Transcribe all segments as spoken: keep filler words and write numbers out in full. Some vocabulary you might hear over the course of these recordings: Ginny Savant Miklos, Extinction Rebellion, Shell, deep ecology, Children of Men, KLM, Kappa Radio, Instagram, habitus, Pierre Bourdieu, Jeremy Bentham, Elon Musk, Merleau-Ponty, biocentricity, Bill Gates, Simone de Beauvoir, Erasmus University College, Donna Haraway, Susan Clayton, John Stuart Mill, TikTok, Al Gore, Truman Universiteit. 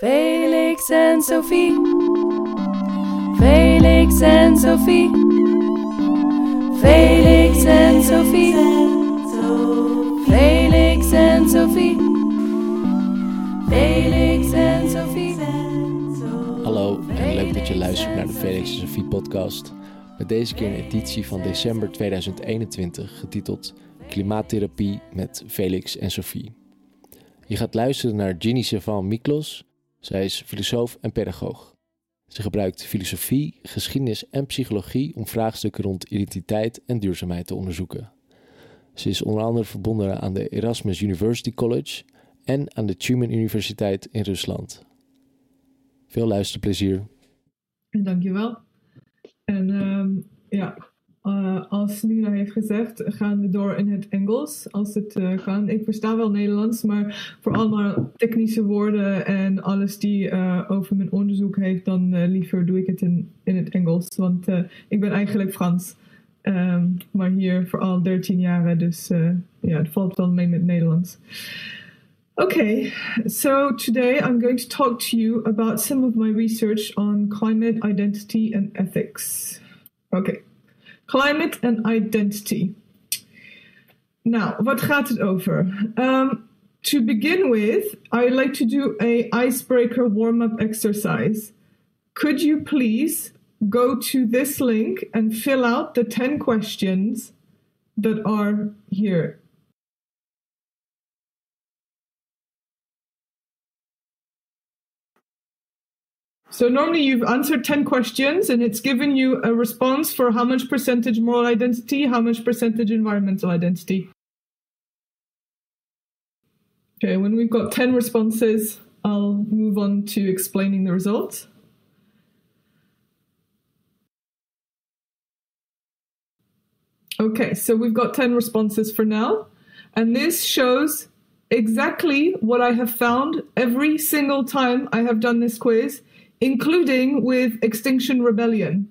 Felix en Sophie, Felix en Sophie, Felix en Sophie, Felix en Sophie, Felix en Sophie. Hallo en leuk dat je luistert naar de Felix en Sophie podcast. Met deze keer een editie van december tweeduizend eenentwintig getiteld Klimaattherapie met Felix en Sophie. Je gaat luisteren naar Ginny Savant Miklos. Zij is filosoof en pedagoog. Ze gebruikt filosofie, geschiedenis en psychologie om vraagstukken rond identiteit en duurzaamheid te onderzoeken. Ze is onder andere verbonden aan de Erasmus University College en aan de Truman Universiteit in Rusland. Veel luisterplezier. Dankjewel. En um, ja, uh, als Nina heeft gezegd, gaan we door in het Engels, als het uh, kan. Ik versta wel Nederlands, maar voor allemaal technische woorden en alles die uh, over mijn onderzoek heeft, dan uh, liever doe ik het in, in het Engels. Want uh, ik ben eigenlijk Frans, um, maar hier vooral dertien jaar, dus uh, ja, het valt wel mee met Nederlands. Okay, so today I'm going to talk to you about some of my research on climate, identity and ethics. Okay, climate and identity. Now, what gaat het over? Um, to begin with, I'd like to do a icebreaker warm-up exercise. Could you please go to this link and fill out the ten questions that are here? So normally you've answered ten questions and it's given you a response for how much percentage moral identity, how much percentage environmental identity. Okay, when we've got ten responses, I'll move on to explaining the results. Okay, so we've got ten responses for now. And this shows exactly what I have found every single time I have done this quiz, including with Extinction Rebellion.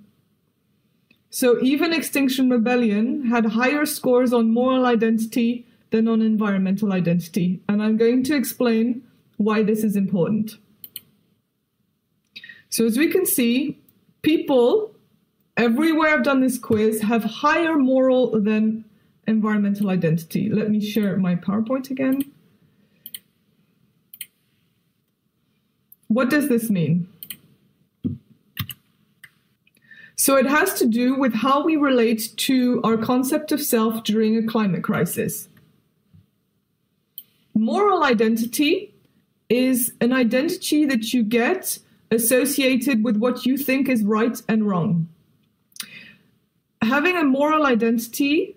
So even Extinction Rebellion had higher scores on moral identity than on environmental identity. And I'm going to explain why this is important. So as we can see, people everywhere I've done this quiz have higher moral than environmental identity. Let me share my PowerPoint again. What does this mean? So it has to do with how we relate to our concept of self during a climate crisis. Moral identity is an identity that you get associated with what you think is right and wrong. Having a moral identity,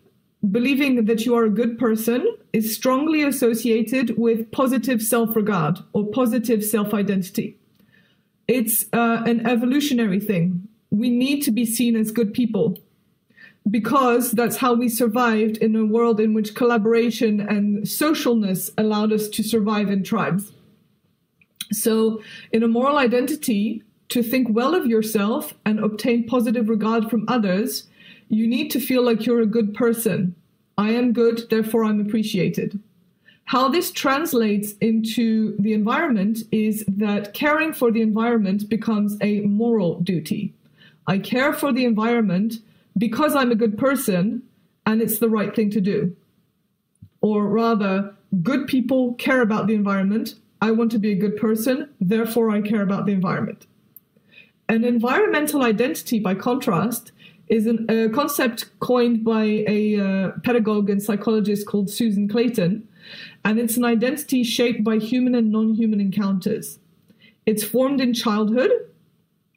believing that you are a good person, is strongly associated with positive self-regard or positive self-identity. It's uh, an evolutionary thing. We need to be seen as good people because that's how we survived in a world in which collaboration and socialness allowed us to survive in tribes. So in a moral identity, to think well of yourself and obtain positive regard from others, you need to feel like you're a good person. I am good, therefore I'm appreciated. How this translates into the environment is that caring for the environment becomes a moral duty. I care for the environment because I'm a good person and it's the right thing to do. Or rather, good people care about the environment. I want to be a good person, therefore I care about the environment. An environmental identity, by contrast, is an, a concept coined by a uh, pedagogue and psychologist called Susan Clayton, and it's an identity shaped by human and non-human encounters. It's formed in childhood,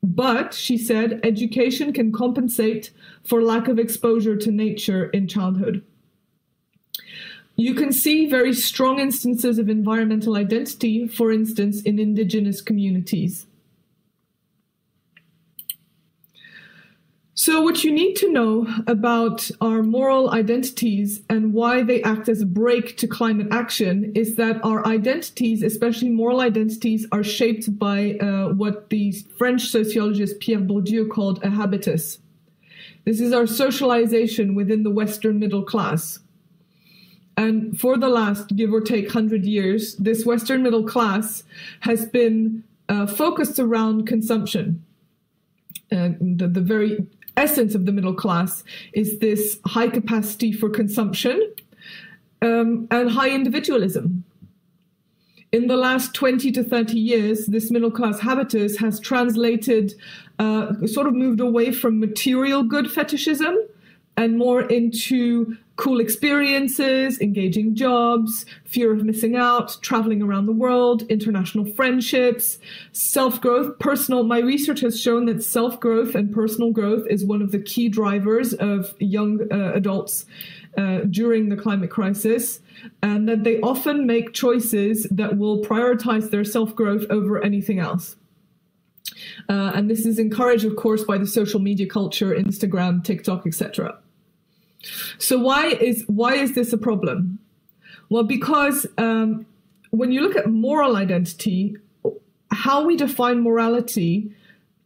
but, she said, education can compensate for lack of exposure to nature in childhood. You can see very strong instances of environmental identity, for instance, in indigenous communities. So what you need to know about our moral identities and why they act as a brake to climate action is that our identities, especially moral identities, are shaped by uh, what the French sociologist Pierre Bourdieu called a habitus. This is our socialization within the Western middle class. And for the last, give or take, one hundred years, this Western middle class has been uh, focused around consumption. Uh, the, the very essence of the middle class is this high capacity for consumption um, and high individualism. In the last twenty to thirty years, this middle class habitus has translated, uh, sort of moved away from material good fetishism and more into cool experiences, engaging jobs, fear of missing out, traveling around the world, international friendships, self-growth, personal. My research has shown that self-growth and personal growth is one of the key drivers of young uh, adults uh, during the climate crisis, and that they often make choices that will prioritize their self-growth over anything else. Uh, and this is encouraged, of course, by the social media culture, Instagram, TikTok, et cetera. So why is why is this a problem? Well, because um, when you look at moral identity, how we define morality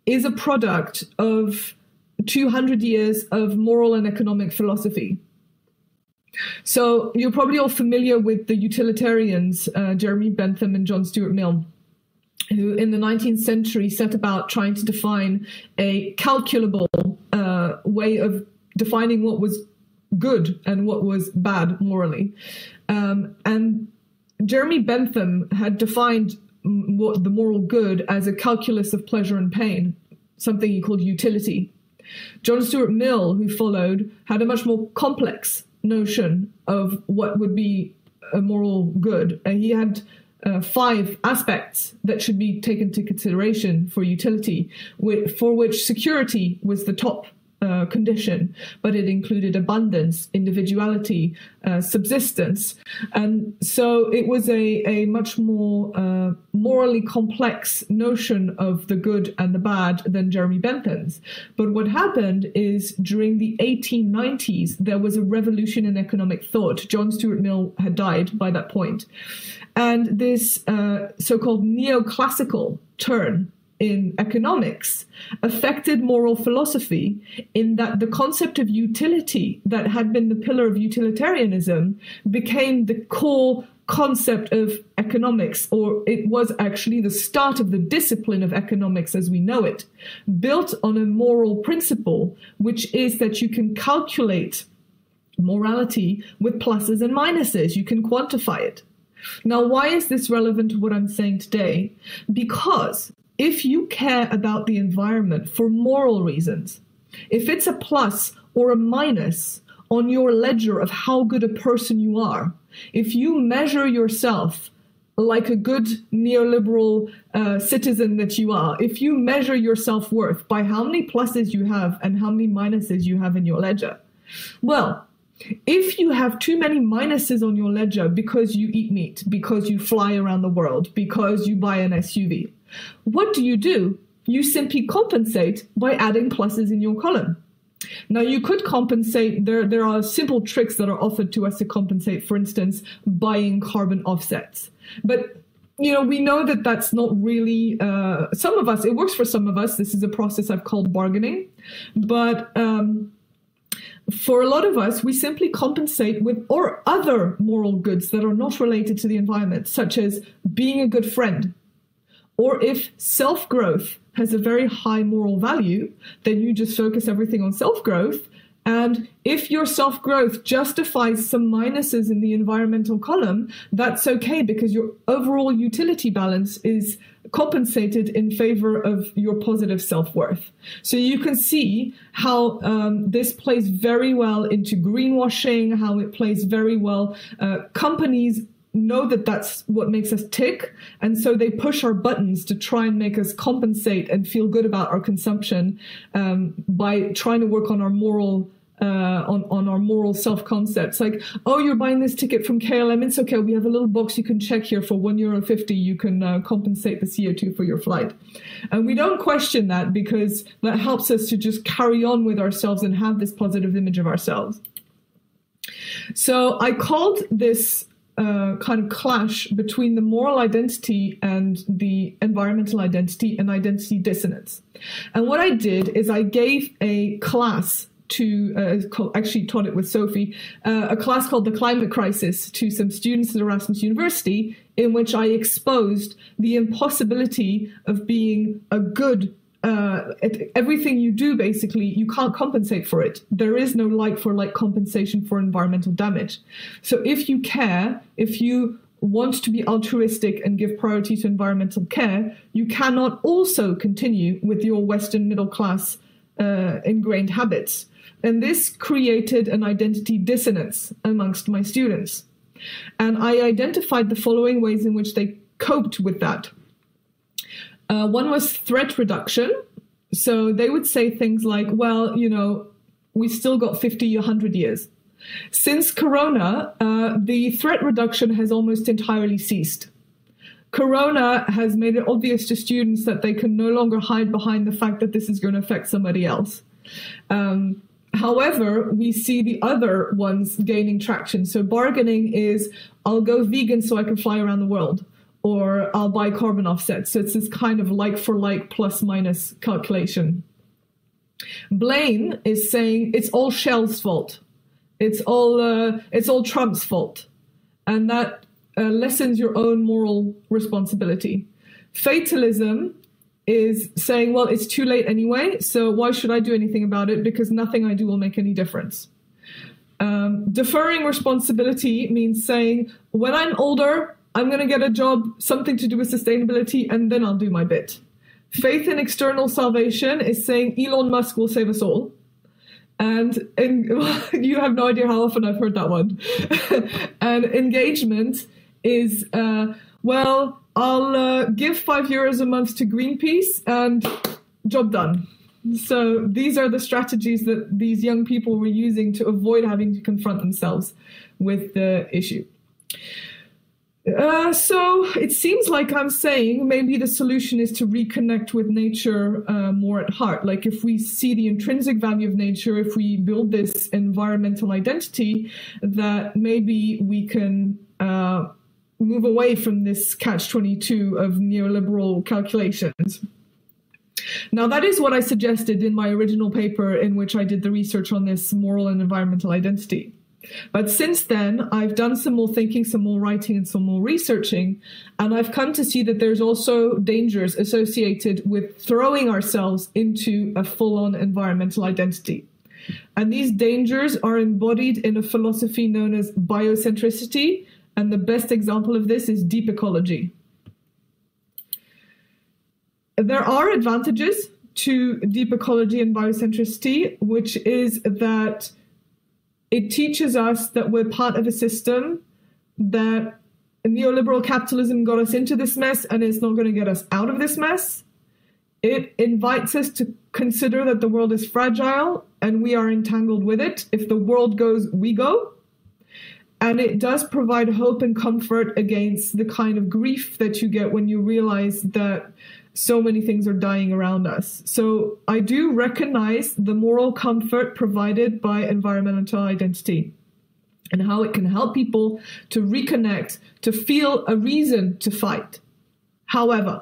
is a product of two hundred years of moral and economic philosophy. So you're probably all familiar with the utilitarians, uh, Jeremy Bentham and John Stuart Mill, who in the nineteenth century set about trying to define a calculable uh, way of defining what was good and what was bad morally. Um, and Jeremy Bentham had defined m- what the moral good as a calculus of pleasure and pain, something he called utility. John Stuart Mill, who followed, had a much more complex notion of what would be a moral good. And he had uh, five aspects that should be taken into consideration for utility, with, for which security was the top Uh, condition, but it included abundance, individuality, uh, subsistence. And so it was a, a much more uh, morally complex notion of the good and the bad than Jeremy Bentham's. But what happened is during the eighteen nineties, there was a revolution in economic thought. John Stuart Mill had died by that point. And this uh, so-called neoclassical turn in economics affected moral philosophy in that the concept of utility that had been the pillar of utilitarianism became the core concept of economics, or it was actually the start of the discipline of economics as we know it, built on a moral principle, which is that you can calculate morality with pluses and minuses. You can quantify it. Now, why is this relevant to what I'm saying today? Because if you care about the environment for moral reasons, if it's a plus or a minus on your ledger of how good a person you are, if you measure yourself like a good neoliberal uh, citizen that you are, if you measure your self-worth by how many pluses you have and how many minuses you have in your ledger, well, if you have too many minuses on your ledger because you eat meat, because you fly around the world, because you buy an S U V, what do you do? You simply compensate by adding pluses in your column. Now, you could compensate. There, there are simple tricks that are offered to us to compensate, for instance, buying carbon offsets. But, you know, we know that that's not really, uh, some of us, it works for some of us. This is a process I've called bargaining. But um, for a lot of us, we simply compensate with or other moral goods that are not related to the environment, such as being a good friend. Or if self-growth has a very high moral value, then you just focus everything on self-growth. And if your self-growth justifies some minuses in the environmental column, that's okay because your overall utility balance is compensated in favor of your positive self-worth. So you can see how um, this plays very well into greenwashing, how it plays very well. Uh, companies know that that's what makes us tick, and so they push our buttons to try and make us compensate and feel good about our consumption um, by trying to work on our moral uh, on on our moral self-concepts. Like, oh, you're buying this ticket from K L M, it's okay, we have a little box you can check here for one euro fifty, you can uh, compensate the C O two for your flight. And we don't question that because that helps us to just carry on with ourselves and have this positive image of ourselves. So I called this Uh, kind of clash between the moral identity and the environmental identity and identity dissonance. And what I did is I gave a class to, uh, called, actually taught it with Sophie, uh, a class called The Climate Crisis to some students at Erasmus University, in which I exposed the impossibility of being a good Uh, everything you do, basically, you can't compensate for it. There is no like-for-like compensation for environmental damage. So if you care, if you want to be altruistic and give priority to environmental care, you cannot also continue with your Western middle-class uh, ingrained habits. And this created an identity dissonance amongst my students. And I identified the following ways in which they coped with that. Uh, one was threat reduction. So they would say things like, well, you know, we still got fifty, one hundred years. Since Corona, uh, the threat reduction has almost entirely ceased. Corona has made it obvious to students that they can no longer hide behind the fact that this is going to affect somebody else. Um, however, we see the other ones gaining traction. So bargaining is, I'll go vegan so I can fly around the world, or I'll buy carbon offsets. So it's this kind of like-for-like plus-minus calculation. Blame is saying it's all Shell's fault. It's all uh, it's all Trump's fault. And that uh, lessens your own moral responsibility. Fatalism is saying, well, it's too late anyway, so why should I do anything about it? Because nothing I do will make any difference. Um, deferring responsibility means saying, when I'm older, I'm going to get a job, something to do with sustainability, and then I'll do my bit. Faith in external salvation is saying Elon Musk will save us all. And, and you have no idea how often I've heard that one. And engagement is, uh, well, I'll uh, give five euros a month to Greenpeace and job done. So these are the strategies that these young people were using to avoid having to confront themselves with the issue. Uh, so it seems like I'm saying maybe the solution is to reconnect with nature uh, more at heart. Like if we see the intrinsic value of nature, if we build this environmental identity, that maybe we can uh, move away from this catch twenty-two of neoliberal calculations. Now, that is what I suggested in my original paper in which I did the research on this moral and environmental identity. But since then, I've done some more thinking, some more writing, and some more researching, and I've come to see that there's also dangers associated with throwing ourselves into a full-on environmental identity. And these dangers are embodied in a philosophy known as biocentricity, and the best example of this is deep ecology. There are advantages to deep ecology and biocentricity, which is that it teaches us that we're part of a system, that neoliberal capitalism got us into this mess and it's not going to get us out of this mess. It invites us to consider that the world is fragile and we are entangled with it. If the world goes, we go. And it does provide hope and comfort against the kind of grief that you get when you realize that so many things are dying around us. So I do recognize the moral comfort provided by environmental identity and how it can help people to reconnect, to feel a reason to fight. However,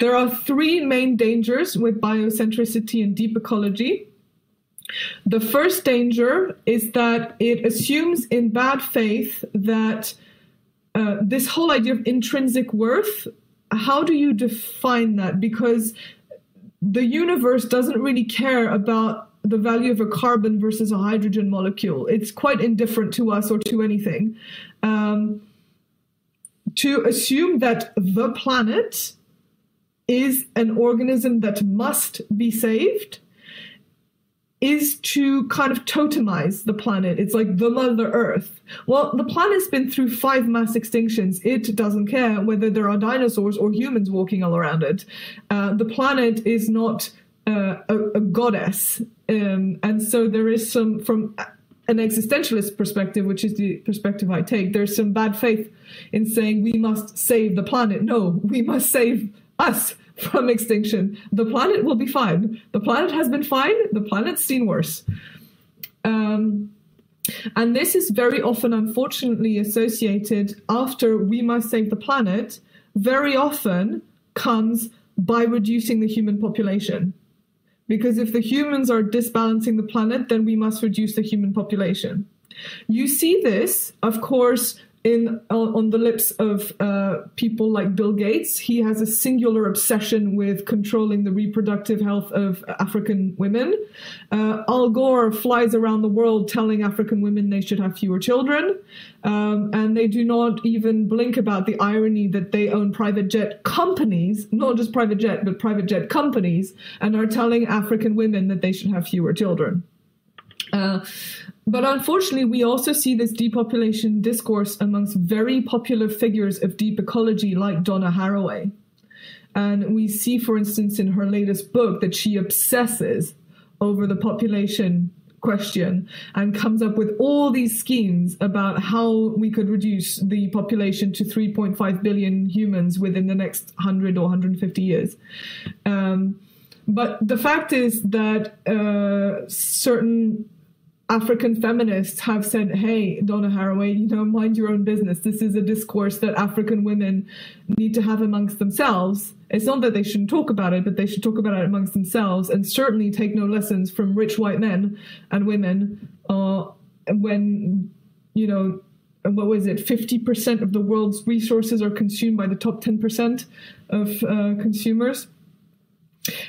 there are three main dangers with biocentricity and deep ecology. The first danger is that it assumes in bad faith that uh, this whole idea of intrinsic worth, how do you define that? Because the universe doesn't really care about the value of a carbon versus a hydrogen molecule. It's quite indifferent to us or to anything. Um, to assume that the planet is an organism that must be saved is to kind of totemize the planet. It's like the Mother Earth. Well, the planet's been through five mass extinctions. It doesn't care whether there are dinosaurs or humans walking all around it. Uh, the planet is not uh, a, a goddess. Um, and so there is some, from an existentialist perspective, which is the perspective I take, there's some bad faith in saying we must save the planet. No, we must save us from extinction. The planet will be fine. The planet has been fine. The planet's seen worse. Um, and this is very often, unfortunately, associated after we must save the planet, very often comes by reducing the human population. Because if the humans are disbalancing the planet, then we must reduce the human population. You see this, of course, in on, on the lips of uh, people like Bill Gates. He has a singular obsession with controlling the reproductive health of African women. Uh, Al Gore flies around the world telling African women they should have fewer children. Um, and they do not even blink about the irony that they own private jet companies, not just private jet, but private jet companies, and are telling African women that they should have fewer children. Uh, but unfortunately, we also see this depopulation discourse amongst very popular figures of deep ecology like Donna Haraway. And we see, for instance, in her latest book that she obsesses over the population question and comes up with all these schemes about how we could reduce the population to three point five billion humans within the next one hundred or one hundred fifty years. Um, but the fact is that uh, certain African feminists have said, hey, Donna Haraway, you know, mind your own business. This is a discourse that African women need to have amongst themselves. It's not that they shouldn't talk about it, but they should talk about it amongst themselves and certainly take no lessons from rich white men and women uh, when, you know, what was it, fifty percent of the world's resources are consumed by the top ten percent of uh, consumers.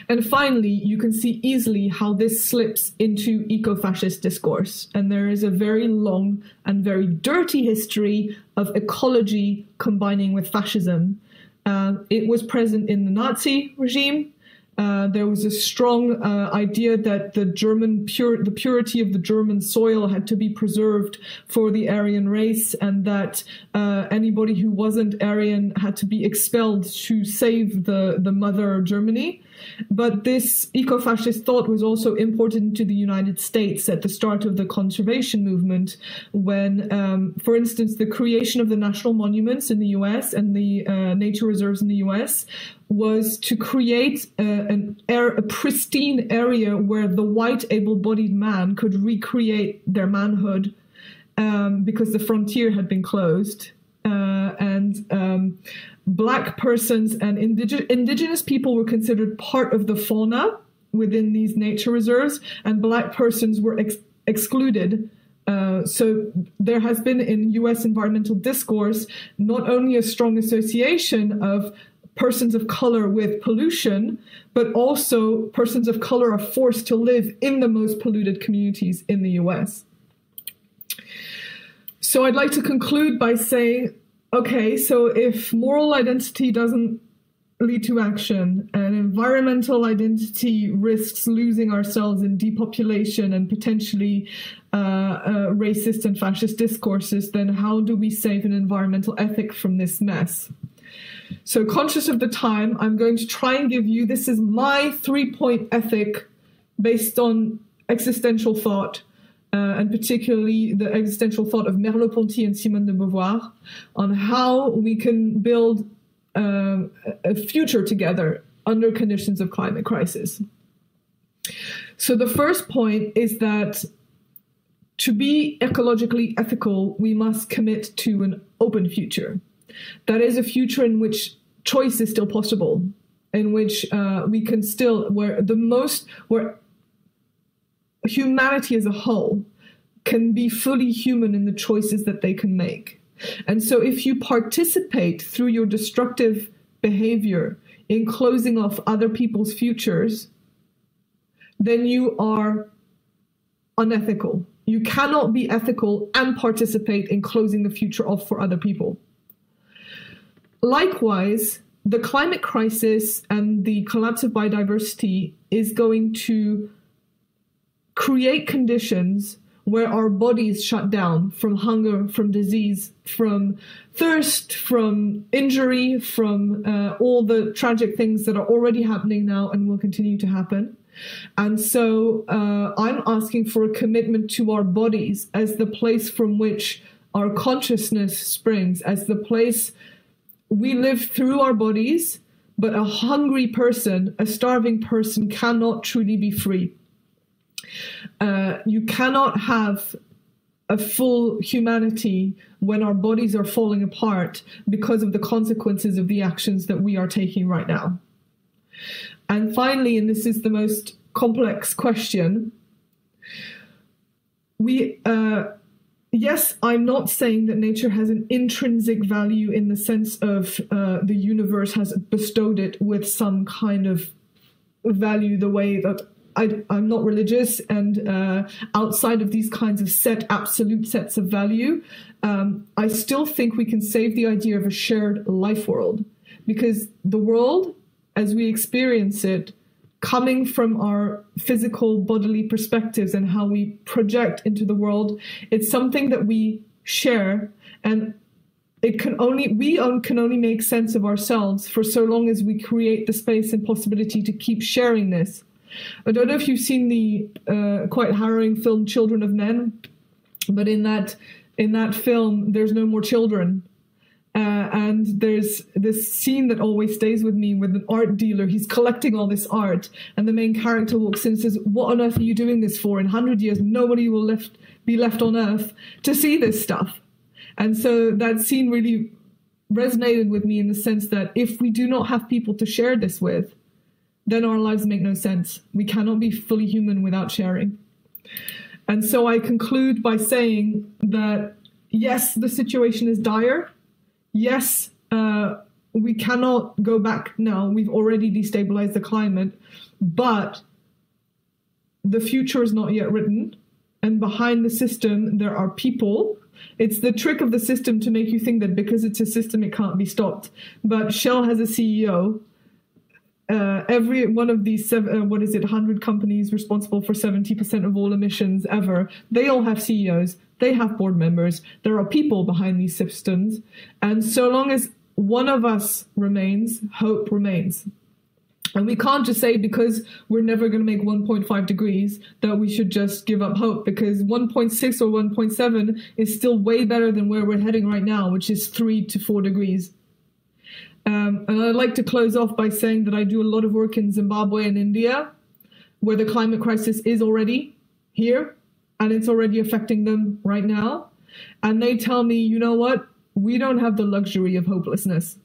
And finally, you can see easily how this slips into eco-fascist discourse. And there is a very long and very dirty history of ecology combining with fascism. Uh, it was present in the Nazi regime. Uh, there was a strong uh, idea that the German pure, the purity of the German soil had to be preserved for the Aryan race, and that uh, anybody who wasn't Aryan had to be expelled to save the, the mother Germany. But this eco-fascist thought was also imported into the United States at the start of the conservation movement when, um, for instance, the creation of the national monuments in the U S and the uh, nature reserves in the U S was to create a, an air, a pristine area where the white able-bodied man could recreate their manhood um, because the frontier had been closed. Uh, and um, black persons and indige- indigenous people were considered part of the fauna within these nature reserves, and black persons were ex- excluded. Uh, so there has been in U S environmental discourse not only a strong association of persons of color with pollution, but also persons of color are forced to live in the most polluted communities in the U S. So I'd like to conclude by saying, okay, so if moral identity doesn't lead to action and environmental identity risks losing ourselves in depopulation and potentially uh, uh, racist and fascist discourses, then how do we save an environmental ethic from this mess? So conscious of the time, I'm going to try and give you, this is my three-point ethic based on existential thought, uh, and particularly the existential thought of Merleau-Ponty and Simone de Beauvoir, on how we can build uh, a future together under conditions of climate crisis. So the first point is that to be ecologically ethical, we must commit to an open future. That is a future in which choice is still possible, in which uh, we can still, where the most, where humanity as a whole can be fully human in the choices that they can make. And so if you participate through your destructive behavior in closing off other people's futures, then you are unethical. You cannot be ethical and participate in closing the future off for other people. Likewise, the climate crisis and the collapse of biodiversity is going to create conditions where our bodies shut down from hunger, from disease, from thirst, from injury, from uh, all the tragic things that are already happening now and will continue to happen. And so uh, I'm asking for a commitment to our bodies as the place from which our consciousness springs, as the place we live through our bodies, but a hungry person, a starving person cannot truly be free. Uh, you cannot have a full humanity when our bodies are falling apart because of the consequences of the actions that we are taking right now. And finally, and this is the most complex question. We, uh, yes, I'm not saying that nature has an intrinsic value in the sense of uh, the universe has bestowed it with some kind of value, the way that I, I'm not religious and uh, outside of these kinds of set absolute sets of value, um, I still think we can save the idea of a shared life world, because the world as we experience it, coming from our physical bodily perspectives and how we project into the world, it's something that we share, and it can only we own, can only make sense of ourselves for so long as we create the space and possibility to keep sharing this. I don't know if you've seen the uh, quite harrowing film Children of Men, but in that in that film, there's no more children. Uh, and there's this scene that always stays with me with an art dealer. He's collecting all this art, and the main character walks in and says, "What on earth are you doing this for? In one hundred years, nobody will left, be left on earth to see this stuff." And so that scene really resonated with me in the sense that if we do not have people to share this with, then our lives make no sense. We cannot be fully human without sharing. And so I conclude by saying that, yes, the situation is dire. Yes, uh, we cannot go back now. We've already destabilized the climate, but the future is not yet written. And behind the system, there are people. It's the trick of the system to make you think that because it's a system, it can't be stopped. But Shell has a C E O. Uh, every one of these, seven, uh, what is it, one hundred companies responsible for seventy percent of all emissions ever, they all have C E Os. They have board members. There are people behind these systems. And so long as one of us remains, hope remains. And we can't just say because we're never going to make one point five degrees that we should just give up hope, because one point six or one point seven is still way better than where we're heading right now, which is three to four degrees. Um, and I'd like to close off by saying that I do a lot of work in Zimbabwe and India, where the climate crisis is already here. And it's already affecting them right now. And they tell me, you know what? We don't have the luxury of hopelessness.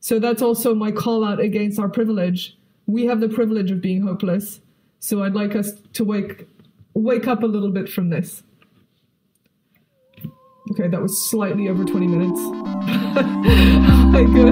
So that's also my call out against our privilege. We have the privilege of being hopeless. So I'd like us to wake wake up a little bit from this. Okay, that was slightly over twenty minutes. I could